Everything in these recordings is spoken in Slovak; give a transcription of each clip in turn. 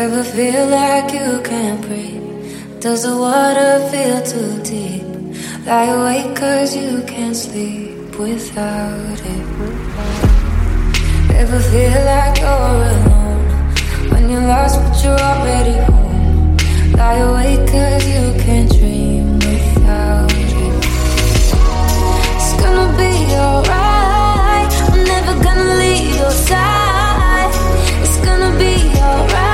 Ever feel like you can't breathe? Does the water feel too deep? Lie awake cause you can't sleep without it. Ever feel like you're alone? When you're lost but you're already home. Lie awake cause you can't dream without it. It's gonna be alright. I'm never gonna leave your side. It's gonna be alright.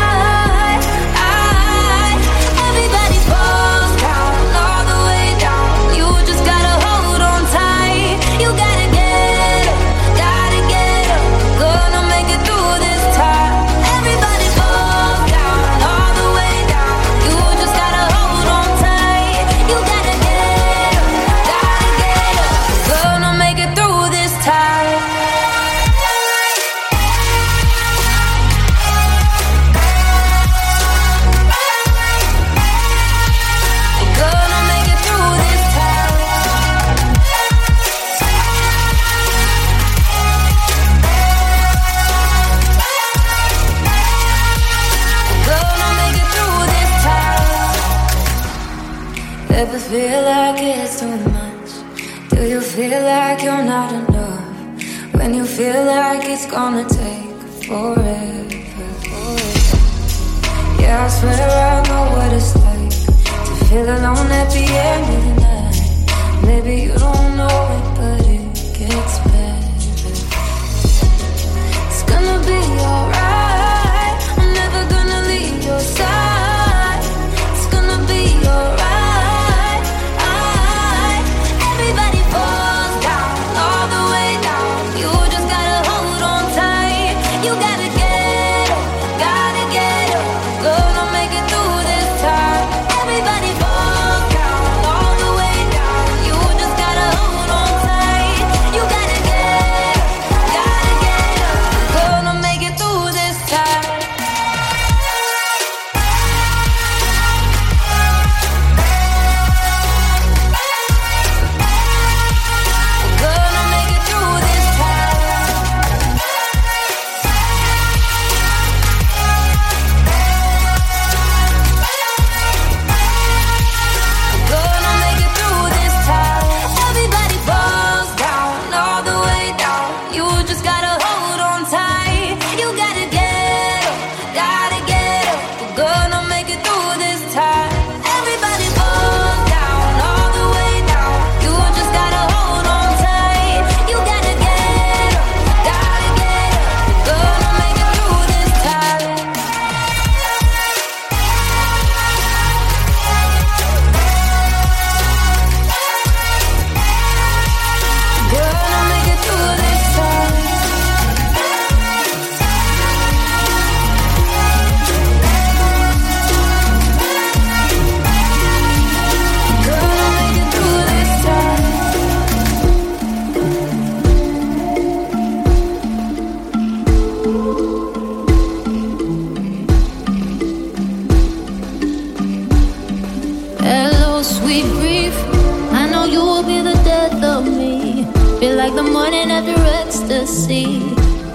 Ever feel like it's too much? Do you feel like you're not enough? When you feel like it's gonna take forever, yeah, I swear I know what it's like to feel alone at the end of the night. Maybe you don't know it, but it gets better. It's gonna be alright. I'm never gonna leave your side. It's gonna be alright.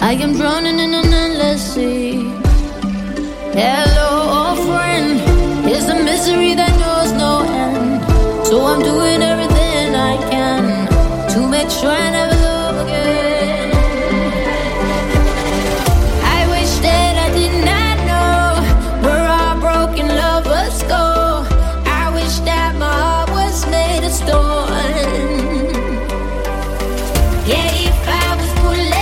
I am drowning in an endless sea. Hello, old friend. It's a misery that knows no end. So I'm doing everything I can to make sure I never love again. I wish that I did not know where our broken lovers go. I wish that my heart was made of stone. Yeah, if I was bulletproof.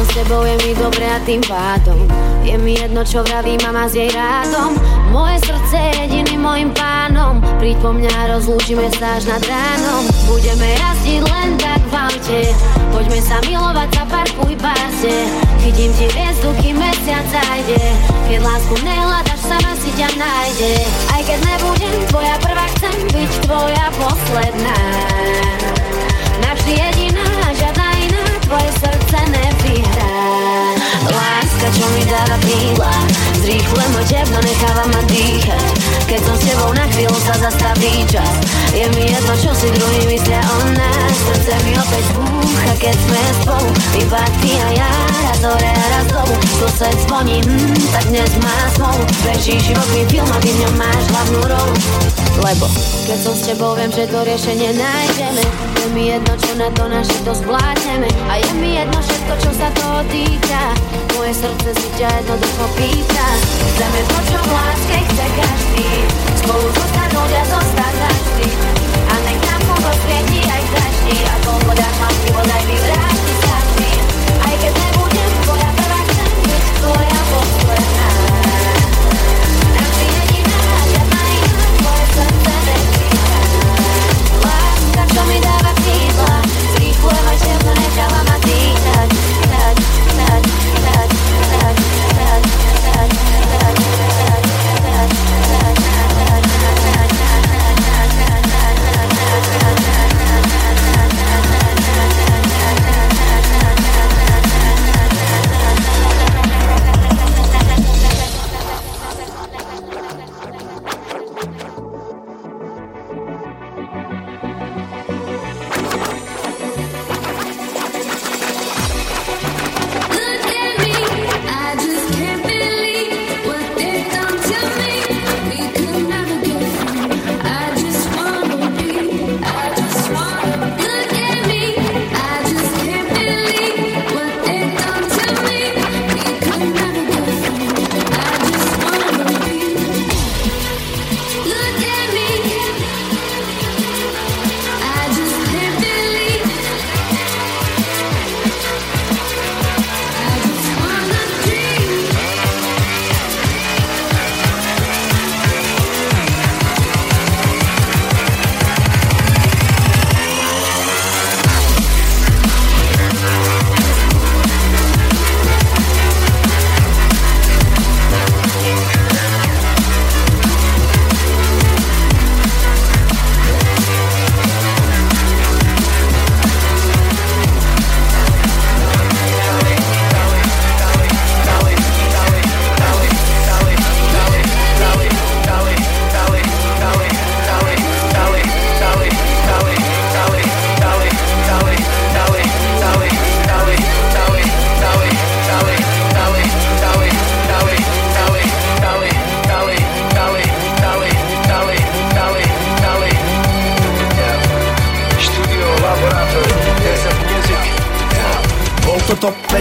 Áno, s tebou je mi dobre a tým pádom je mi jedno, čo vraví mama s jej rádom. Moje srdce je jediným mojim pánom. Príď po mňa, rozlúčime sa až nad ránom. Budeme jazdiť len tak v aute, poďme sa milovať, zaparkuj páse. Chytím ti hviezdu, kým mesiac zájde. Keď lásku nehľadaš, sama si ťa nájde. Aj keď nebudem tvoja prvá, chcem byť tvoja posledná. Navždy jediná, žiadna iná, tvoje srdce nevyhrá. Láska, čo mi dáva príklad, zrýchlujem ho tebno, nechávam ma dýchať. Keď som s tebou na chvíľu sa zastaví čas, je mi jedno, čo si druhý myslia o nás. Srdce mi opäť búcha, keď sme spolu, iba ty a ja, raz hore a raz dolu. Sused zvoní, tak dnes má smolu, preží životný film a ty v ňom máš hlavnú rolu. Lebo keď som s tebou, viem, že to riešenie nájdeme. Je mi jedno, čo na to naše to spláčeme. A je mi jedno všetko, čo sa toho týka. Moje srdce si ťa jednoducho pýta. Chceme to, čo v láske chce každý. Spolu zostať ľudia, zostať každý. A nech nám koho svieti aj každý. A koho dáš mám život, aj vyvráti sa vždy. Aj keď nebudem tvoja prvá, chcem byť tvoja posledná. Čo mi dáva krídla, zrýchlujem aj žemno, necháva ma dýchať. Dýchať, dýchať, dýchať, dýchať, dýchať, dýchať, dýchať, dýchať, dýchať, dýchať, dýchať, dýchať,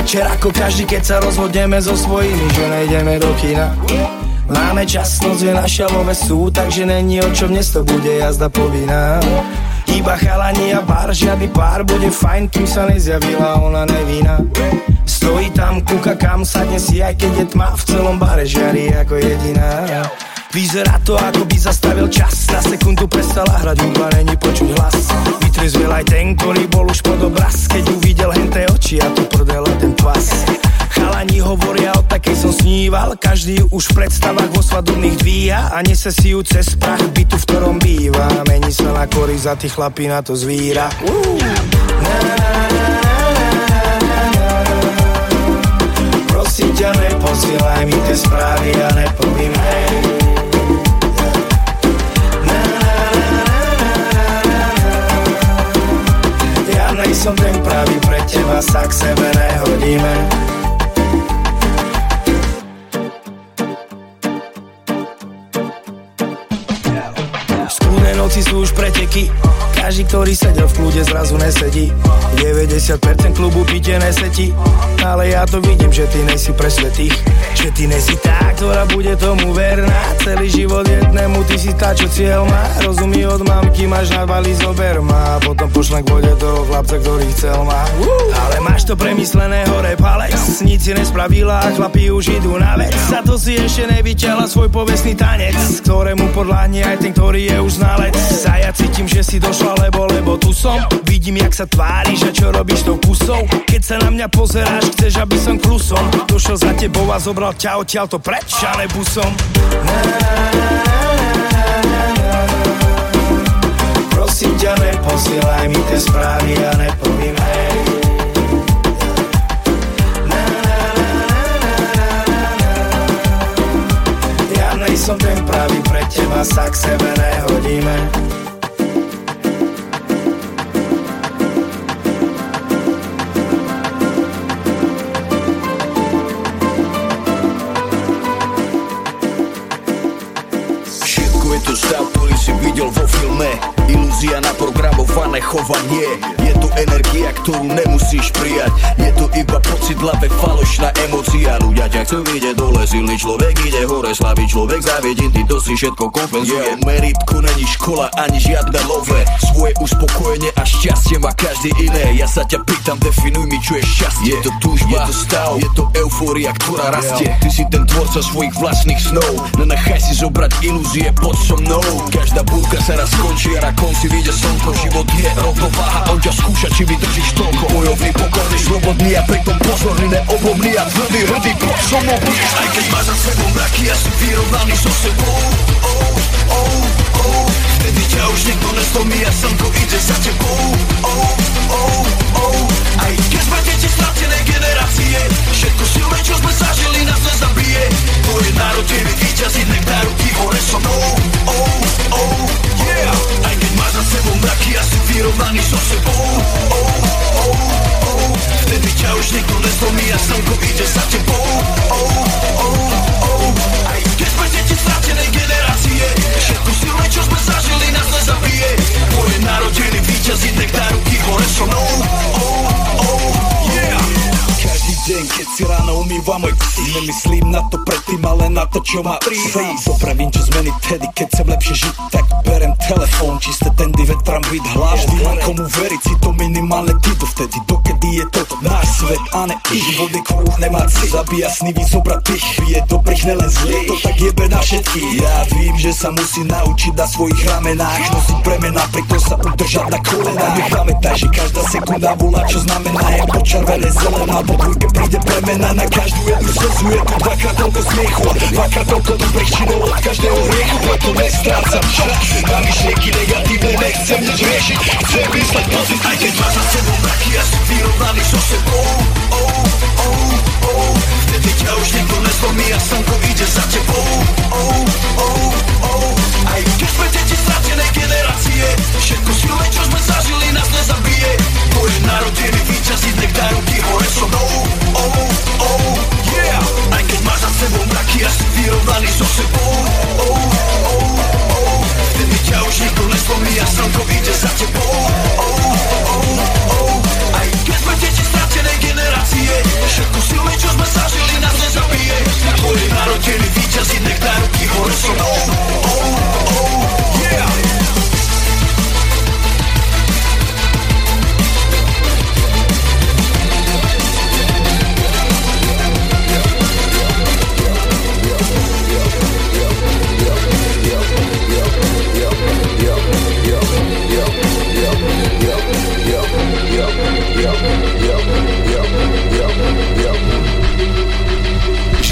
ako každý, keď sa rozhodneme so svojimi, že nejdeme do kina. Máme čas, noc je naša, love sú, takže není o čom, dnes to bude jazda povinná. Iba chalani a bar, žiadny pár, bude fajn, kým sa nezjavila ona nevinná. Stojí tam, kúka kam sadne si, aj keď je tma, v celom bare žiari ako jediná. Vyzerá to, ako by zastavil čas, na sekundu prestala hrať hudba, není počuť hlas. Vytryzvel aj ten, ktorý bol už pod obraz, keď uvidel henté oči a tu prdela ten tvas. Chalani hovoria o takej som sníval, každý už v predstavách vo svadobných dvíha a nese si ju cez prach bytu, v ktorom býva. Mení sa na kory za tých chlapí, na to zvíra. Prosím ťa, neposílaj mi tie správy a nepovím hej. Som ten pravý pre teba, sa k sebe nehodíme. Skúne noci sú už preteky, každý ktorý sedel v kľude, zrazu nesedí. 90% klubu pitie nesetí, ale ja to vidím, že ty nejsi pre svetých, že ty nejsi tá, ktorá bude tomu verná. Celý život jednému, ty si tá, čo cieľ má. Rozumí od mamky, máš na vali, zober ma, potom pošlem k vode toho chlapca, ktorý chcel ma. Ale máš to premyslené, hore palec, nic si nespravila a chlapi už idú na vec. Za to si ešte nevyťala svoj povestný tanec, ktorému podľahne aj ten, ktorý je už znalec. Zajac, cítim, že si došla, lebo tu som. Vidím, jak sa tváriš a čo robíš tou pusou. Keď sa na mňa pozeráš, chceš, aby som klusom došiel za tebou a zobral ťa odtiaľ to preč, ale busom. Prosím ťa, neposílaj mi tie správy a nepovím hej. Ja nejsom ten pravý pre teba, sa k sebe nehodíme. Vo filme, ilúzia na programované chovanie. Je tu energia, ktorú nemusíš prijať. Je tu iba pocit ľave, falošná emócia. Ľudia ťa chcú vidieť dole, silný človek ide hore, slabý človek závidí, ty to si všetko kompenzuje. Meritku není škola, ani žiadne love. Svoje uspokojenie a šťastie má každý iné. Ja sa ťa pýtam, definuj mi, čo je šťastie. Je to túžba, je to stav, je to eufória, ktorá rastie. Ty si ten tvorca svojich vlastných snov, nenechaj si zobrať ilúzie pod so mnou. Každá keď sa raz skončí a na konci vyjde slnko. Život je rovnováha, on ťa skúša, či vydržíš toľko. Bojovný, pokorný, slobodný a pritom pozorný, neoblomný a tvrdý, hrdý, pod so mnou budeš. Aj keď máš za sebou mraky, ja som vyrovnaný so sebou. Oh, oh, oh, vtedy ťa už nikto neslomí a slnko ide za tebou. Oh, oh, oh, aj keď zbratete stratené generácie, všetko silné, čo sme zažili, nás nezabije. Tvoje národ je byť víťazí, nech dá ruky hore so mnou. Oh, oh, yeah. Aj keď máš za sebou mraky a si vyrovnaný so sebou. Oh, oh, oh, vtedy ťa už nikto nezlomí a slnko ide za tebou. Oh, oh, oh, aj keď zbratete stratené generácie, všetko silné, čo sme zažili, nás nezabije. Tvoje národ je byť víťazí, nech dá ruky hore so mnou. Oh, oh, yeah. Každý deň, keď si ráno umývam môj ksí, nemyslím na to predtým, ale na to, čo má prísť. Popravím, čo zmeniť tedy, keď chcem lepšie žiť, tak berem telefón, čiste tendy vetram byt hláš. Vždy mám komu veriť, si to minimálne týdu, vtedy dokedy je toto náš svet a ne ich. Vody koruch nemá cít, zabíja snivý zobra tých, bije dobrých nelen zlých, to tak jebe na všetkých. Ja vím, že sa musí naučiť na svojich ramenách nosiť bremena, preto sa udržať na kolenách. Pamätaj, že každá sekunda volá, čo znamená, je po červené, zelená. Po dvojke príde premena, na každú jednu slzu je tu dvakrát toľko smiechu a dvakrát toľko dobrých činov od každého riechu. Preto nestrácam čas na myšlienky negatívne, nechcem nič riešiť, chcem mysleť pozitívne. Aj keď máš za sebou mraky a si vyrovnaný so sebou. Oh, oh, oh, vtedy ťa už nikto nezlomí a slnko ide za tebou. Oh, oh, oh, aj keď sme deti stratené generácie, všetko silné, čo sme zažili, nás nezabije. Tvoje národ je víťazí, nech dá ruky hore so mnou. Oh, oh, yeah. Aj keď máš za sebou mraky a si vyrovnaný so sebou. Oh, oh, oh, vtedy ťa už nikto nezlomí a slnko ide za tebou. Oh, oh, oh, aj keď sme deti stratené generácie, všetko silné, čo sme zažili, nás nezabije. Tvoje národ je víťazí, nech dá ruky hore so mnou. Oh, oh, yeah.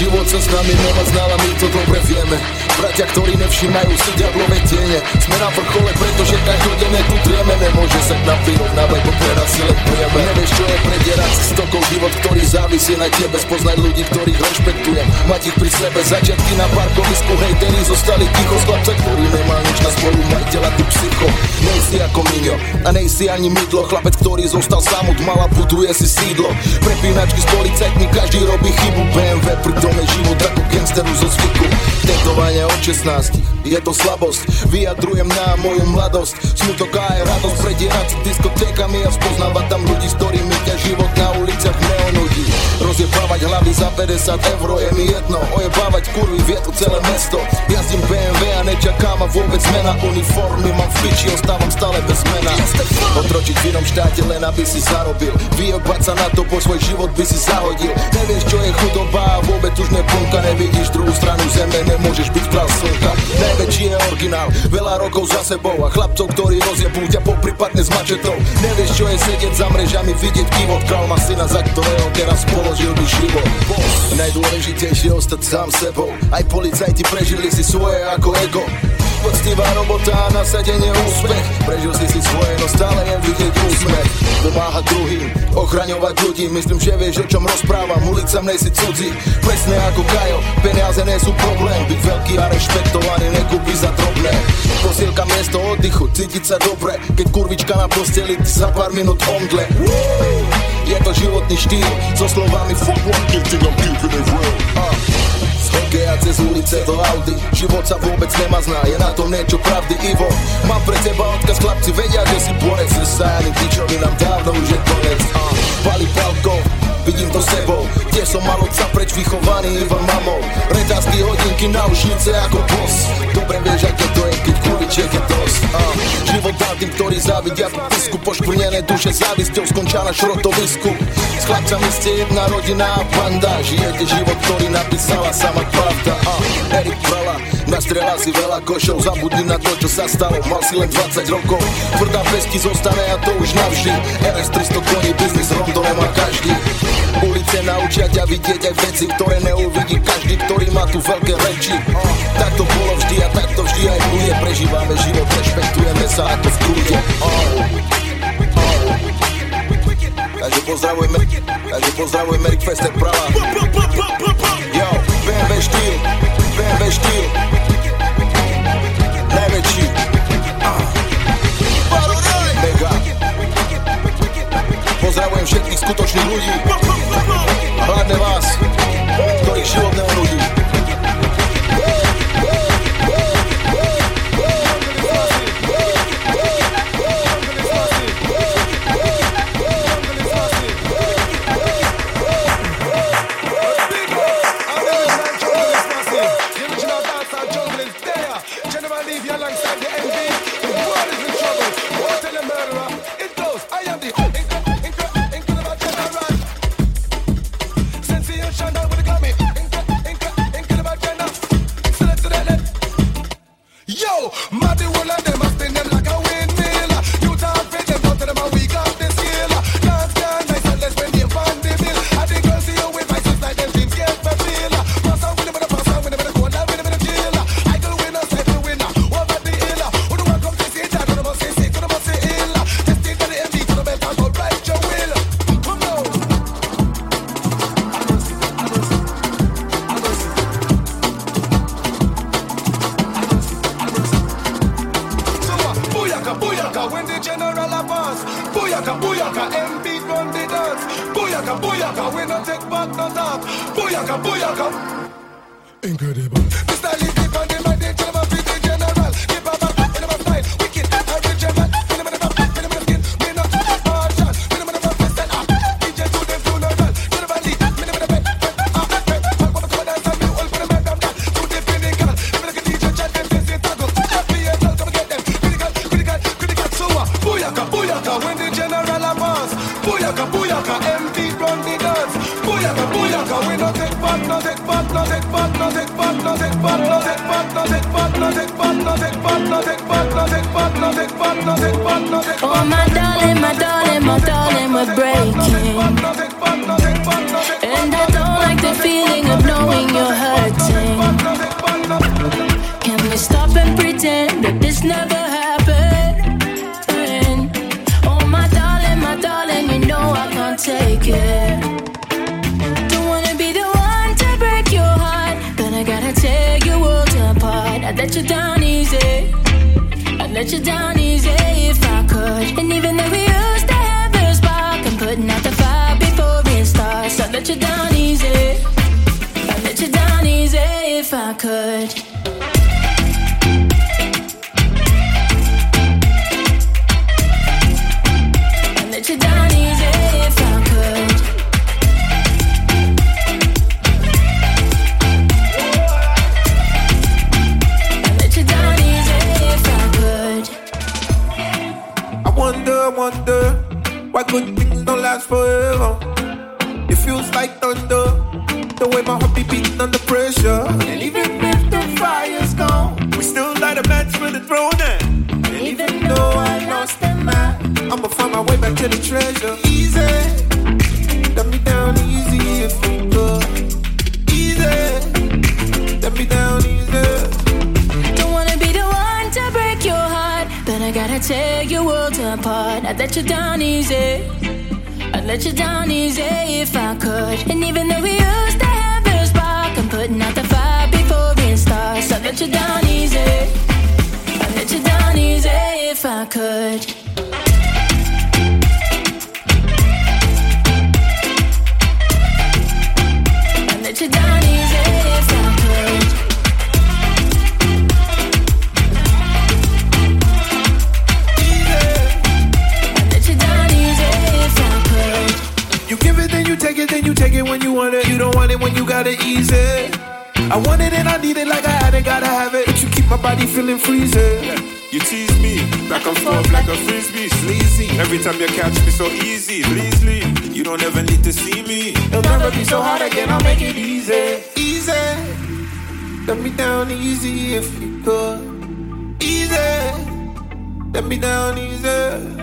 Život sa s nami nenazdal a my to dobre vieme. Bratia, ktorí nevšímajú si diablové tiene. Sme na vrchole, pretože každodenné tu trieme. Nemôže sa k nám vyrovnávať, bo pre nás si len prieme. Nevieš, čo je predierať z tokov život, ktorý závisí na tebe. Spoznať ľudí, ktorých rešpektujem, mať ich pri sebe. Začiatky na parkovisku, hejteri zostali ticho. Z chlapca, ktorý nemal nič na svoju majiteľa, tu psycho. Nejsi ako Miňo a nejsi ani mydlo. Chlapec, ktorý zostal sám od mala, buduje si sídlo. Prepínačky, spolicajtní, každý robí chybu. BMW, pritom je život ako gangsteru zo zvyku. Tetovanie od 16, je to slabosť. Vyjadrujem na moju mladosť. Smutoká je radosť, predierať si diskotékami a spoznávať tam ľudí, s ktorými ťa život na uliciach neonudí. Rozjebávať hlavy za 50 euro je mi jedno. Ojebávať kurvy, vie to celé mesto. Jazdím BMW a nečaká ma vôbec mena. Uniformy mám v piči, ostávam stále bez mena. Otročiť v inom štáte len aby si zarobil. Vyjebať sa na to, po svoj život by si zahodil. Nevieš čo je chudoba a vôbec už neplnka. Nevidíš druhú stranu zeme, nemôžeš byť král slnka. Najväčší je originál, veľa rokov za sebou a chlapcov, ktorí rozjebú ťa popripadne s mačetou. Nevieš čo je sedieť za mrežami, vidieť kývot. Král má syna, za ktorého teraz položil by život. Najdôležitejšie ostať sám sebou. Aj policajti prežili si svoje ako ego. Poctivá robota a nasadenie úspech. Prežil si svoje, no stále jen vidieť úsmech. Pomáhať druhým, ochraňovať ľudí. Myslím, že vieš, o čom rozprávam, ulicam nejsi cudzí. Presne ako Kajo, peniaze nie sú problém. Byť veľký a rešpektovaný, nekúpi za drobné. Posielka miesto oddychu, cítiť sa dobre. Keď kurvička na posteli, ty za pár minút omdle. Je to životný štýl, so slovami fuck what you think I'm keeping it real. Z hokeja cez ulice do Audi, život sa vôbec nemazná, je na tom niečo pravdy. Ivo, mám pre teba odkaz, chlapci vedia, že si borec. Zrsajaný tyčovi nám dávno už je konec. Pali palkov, vidím to sebou, tiež som mal otca preč vychovaný iba mamou. Retázky hodinky na ušnice ako boss. Dobre vieš, aké to je, keď kurvičiek je dosť. Život dá tým, ktorí závidia v písku. Pošprnené duše závisťou skončia na šrotovisku. S chlapcami ste jedna rodina a banda. Žijete život, ktorý napísala sama pravda. Erik Prala, nastrela si veľa košov. Zabudni na to, čo sa stalo, mal si len 20 rokov. Tvrdá pesky zostane a to už navždy. RS 300 koní, biznis rondole má každý. Ulice naučia ťa vidieť aj veci, ktoré neuvidí každý, ktorý má tu veľké reči. Tak to bolo vždy a tak to vždy aj bude. Prežívame život, rešpektujeme sa a to v kľude. Takže pozdravujeme Erik Fester Prava. Yo, BMW štýl. Najväčší mega. Pozdravujem všetkých skutočných ľudí. Hlavne vás, ktorých život neonudí. could. And that you're down easy if I could. And that you're down easy if I could. I wonder, why good things don't last forever? It feels like thunder, the way my heart be beating under pressure. And even if the fire's gone, we still light a match for the throne. And even though I lost the mind, I'ma find my way back to the treasure. Easy, let me down easy if you go. Easy, let me down easy. Don't wanna be the one to break your heart, but I gotta tear your world apart. Now that you're down easy, I'd let you down easy if I could. And even though we used to have a spark, I'm putting out the fire before it starts. I'd let you down easy, I'd let you down easy if I could. I'd let you down easy if I could. You give it, then you take it when you want it. You don't want it when you got it easy. I want it and I need it like I had it, gotta have it. But you keep my body feeling freezing. Yeah. You tease me, back and forth like a frisbee, sleazy. Every time you catch me so easy, please leave. You don't ever need to see me. It'll never be so hard again, I'll make it easy. Easy, let me down easy if you could. Easy, let me down easy.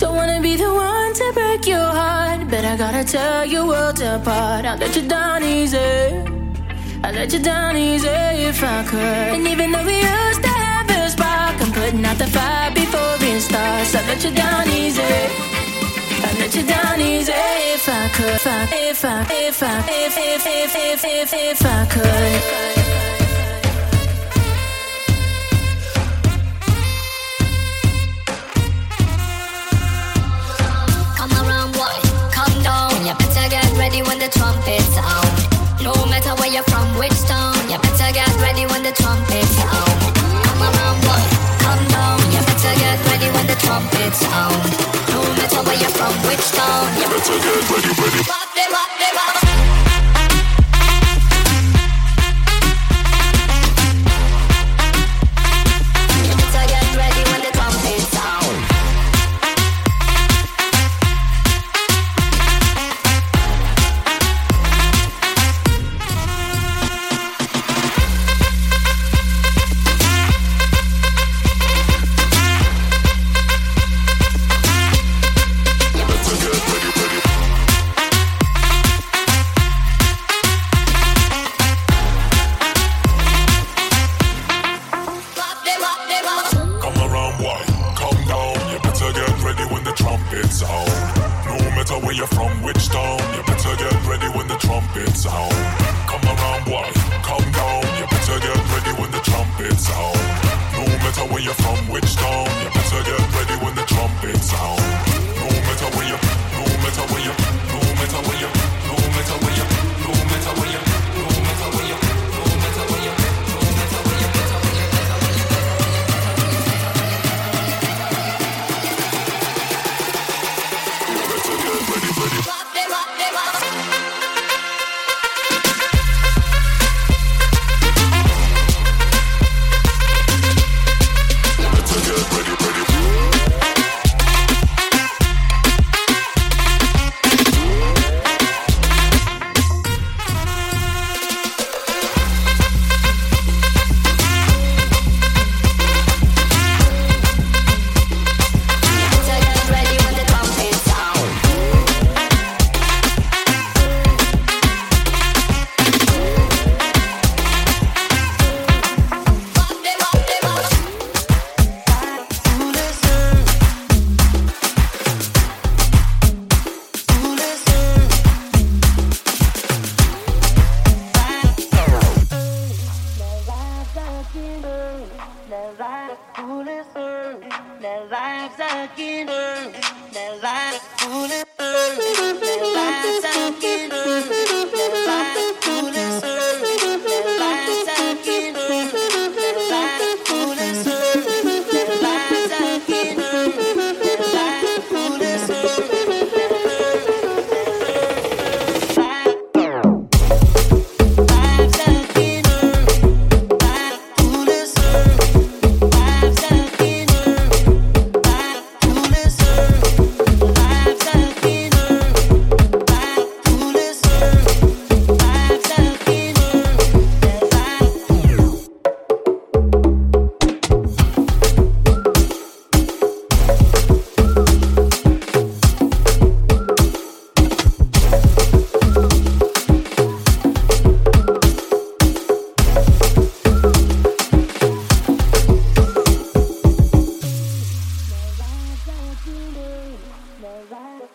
Don't wanna be the one to break your heart, but I gotta tear your world apart. I'll let you down easy, I'll let you down easy if I could. And even though we used to have a spark, I'm putting out the fire before it starts. I'll let you down easy, I'll let you down easy if I could. If I could. You better get ready when the trumpet's out. No matter where you're from, which town, you better get ready when the trumpet's out. Come around, boy, come down. You better get ready when the trumpet's out. No matter where you're from, which town, you better get ready. Wap, That life's a given. Muzika,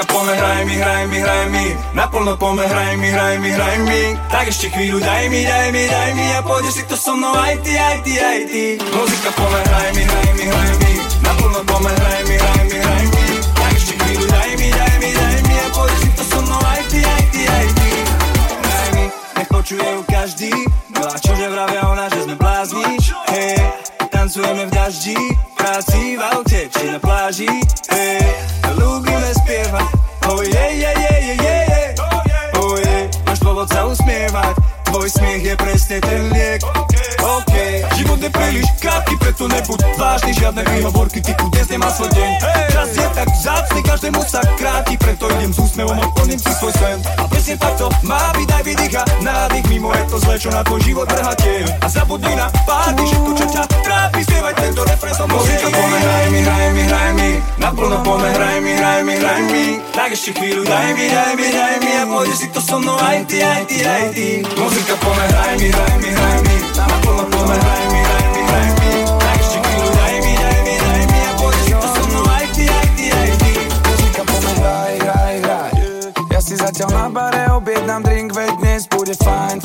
pomehraj mi, hraj mi, hraj mi. Naplno pomehraj mi, hraj mi, hraj mi. Tak ešte chvíľu. pláži, ej, lúbivé spieva, oje, oje, máš dôvod sa usmievať, tvoj smiech je presne ten liek, okej. Život je príliš krátky, preto nebuď vážny, žiadne výhovorky, typu dnes nemá svoj deň, čas je tak vzácny, každému sa kráti, preto idem s úsmevom a plním si svoj sen. A presne takto má byť aj vydýcha, nádych, mimo je to zle, čo na tvoj život trhá tieň. A zabudni na párty, všetko čo ťa trápi, spievaj tento refrén so mnou. Muzika pome, hraj mi, naplno pome, hraj mi, tak ešte chvíľu, daj mi a pôjdeš si to so mnou, aj ty. Muzika pome, hraj mi, naplno pome, hraj mi, tak ešte chvíľu, daj mi a pôjdeš si to so mnou, aj ty. Muzika pome, hraj, ja si zatiaľ na bare objednám drink, veď dnes bude fajn.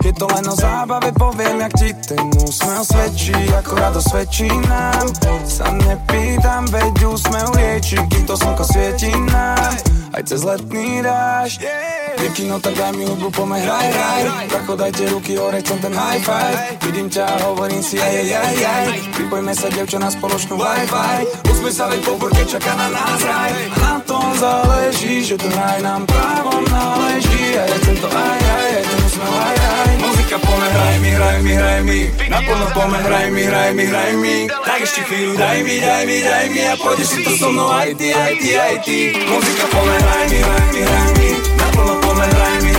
Je to len o zábave, poviem, jak ti ten úsmev svedčí, ako radosť svedčí nám. Sa nepýtam, veď úsmev lieči, kým to slnko svieti nám, aj cez letný dáž. Je kino, tak daj mi hudbu, pome, hraj. Tako dajte ruky, hore, chcem ten high five. Vidím ťa a hovorím si, aj. Pripojme sa, devčo, na spoločnú Wi-Fi. Usmej sa, veď po burke čaká na nás raj. A na tom záleží, že ten raj nám právom náleží. A ja chcem to aj, ten úsmev aj. Muzika pome, hraj mi, naplno pome, hraj mi, tak ešte chvíľu, daj mi a pôjdeš si to so mnou, aj ty. Muzika pome, hraj mi, naplno pome, hraj mi,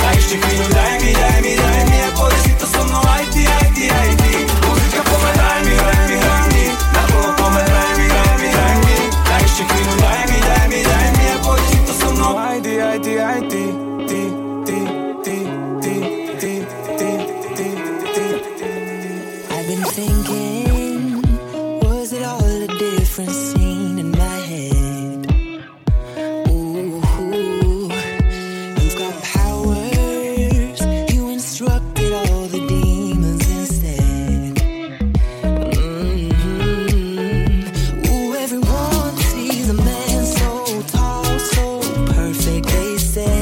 tak ešte chvíľu, daj mi a pôjdeš si to so mnou, aj ty. Muzika pome, hraj mi, naplno pome, hraj mi, tak ešte chvíľu, daj mi a pôjdeš si to so mnou, aj ty. Thinking, was it all a different scene in my head? Ooh, you've got powers, you instructed all the demons instead. Ooh, everyone sees a man so tall, so perfect, they say.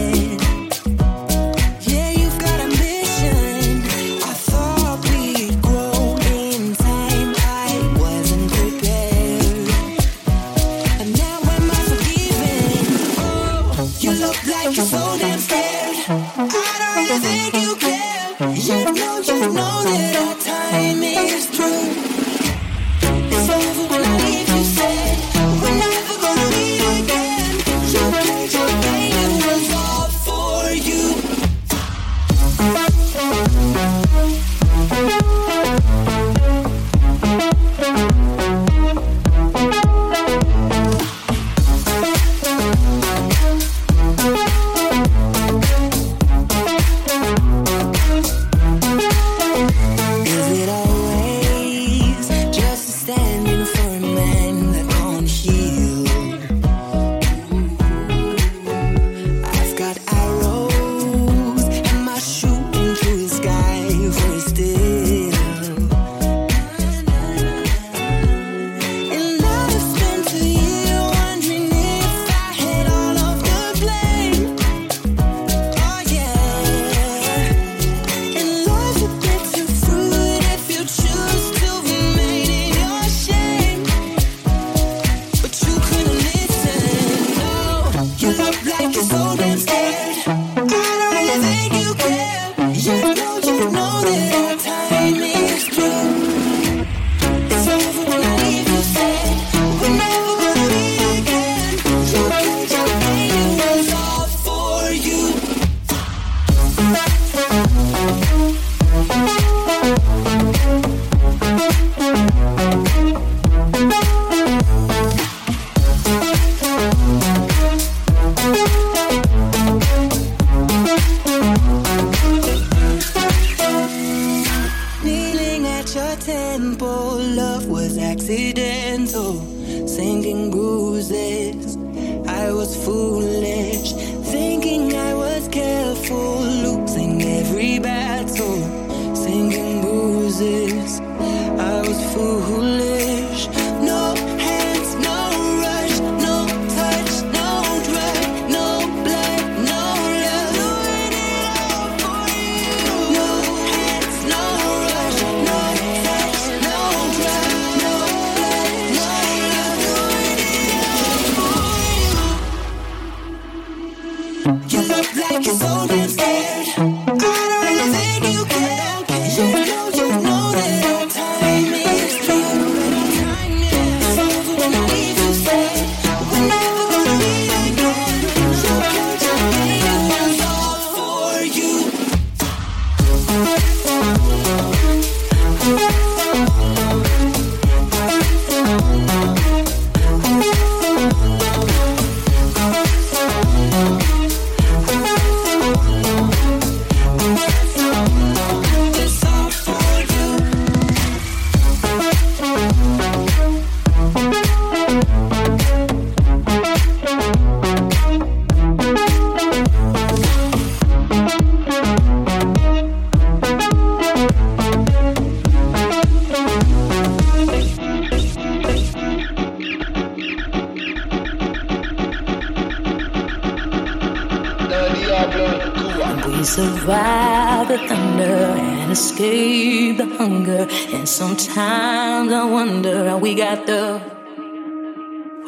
Sometimes I wonder how we got there.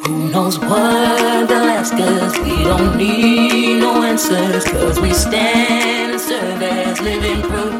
Who knows what they'll ask us? We don't need no answers, cause we stand and serve as living proof.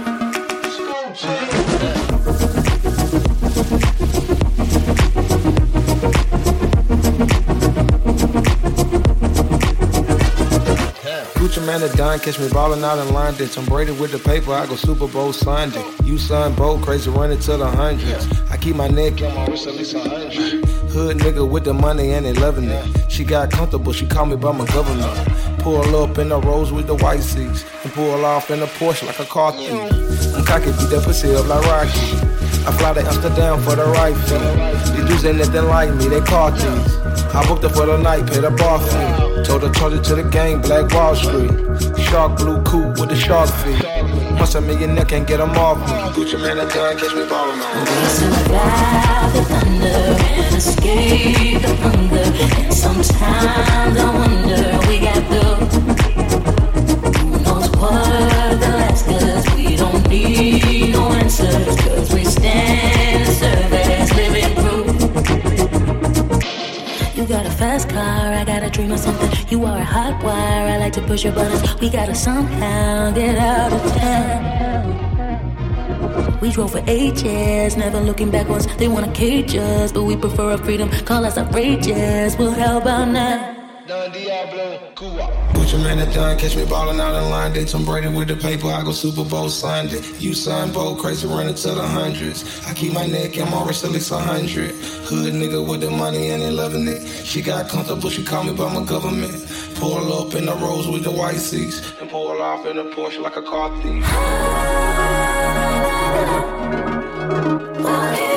Man of dime, catch me ballin' out in London. Tom Brady with the paper, I go Super Bowl Sunday. You son, Bo, crazy running to the hundreds. I keep my neck in my wrist at least 100. Hood nigga with the money and they loving it. She got comfortable, she called me by my government. Pull up in the Rolls with the white seats and pull off in a Porsche like a car thief. I'm cocky, beat that pussy up like Rocky. I fly to Amsterdam for the rifle. These dudes ain't nothing like me, they car thieves. I booked up for the night, paid a bar fee. Told her, told it to the gang, Black Wall Street. Shark blue coupe with the shark feet. Once a millionaire can't get them off me. Gucci man, that gun, catch me ballin' on. We survive the thunder and escape the hunger. And sometimes I wonder we got through. Who knows what they'll ask us? We don't need no answers, cause we stand and serve as living proof. You got a fast car, I got a dream of something. You are a hot wire, I like to push your buttons. We gotta somehow get out of town. We drove for ages, never looking backwards. They wanna cage us, but we prefer our freedom. Call us outrageous, well how about now? Don Diablo, Cuba. Gucci man that done, catch me ballin' out in London. Tom Brady with the paper, I go Super Bowl Sunday. You son, Bo, crazy running to the hundreds. I keep my neck and my wrist at least 100. Hood nigga with the money and they loving it. She got comfortable, she called me by my government. Pull up in the Rolls with the white seats and pull off in a Porsche like a car thief.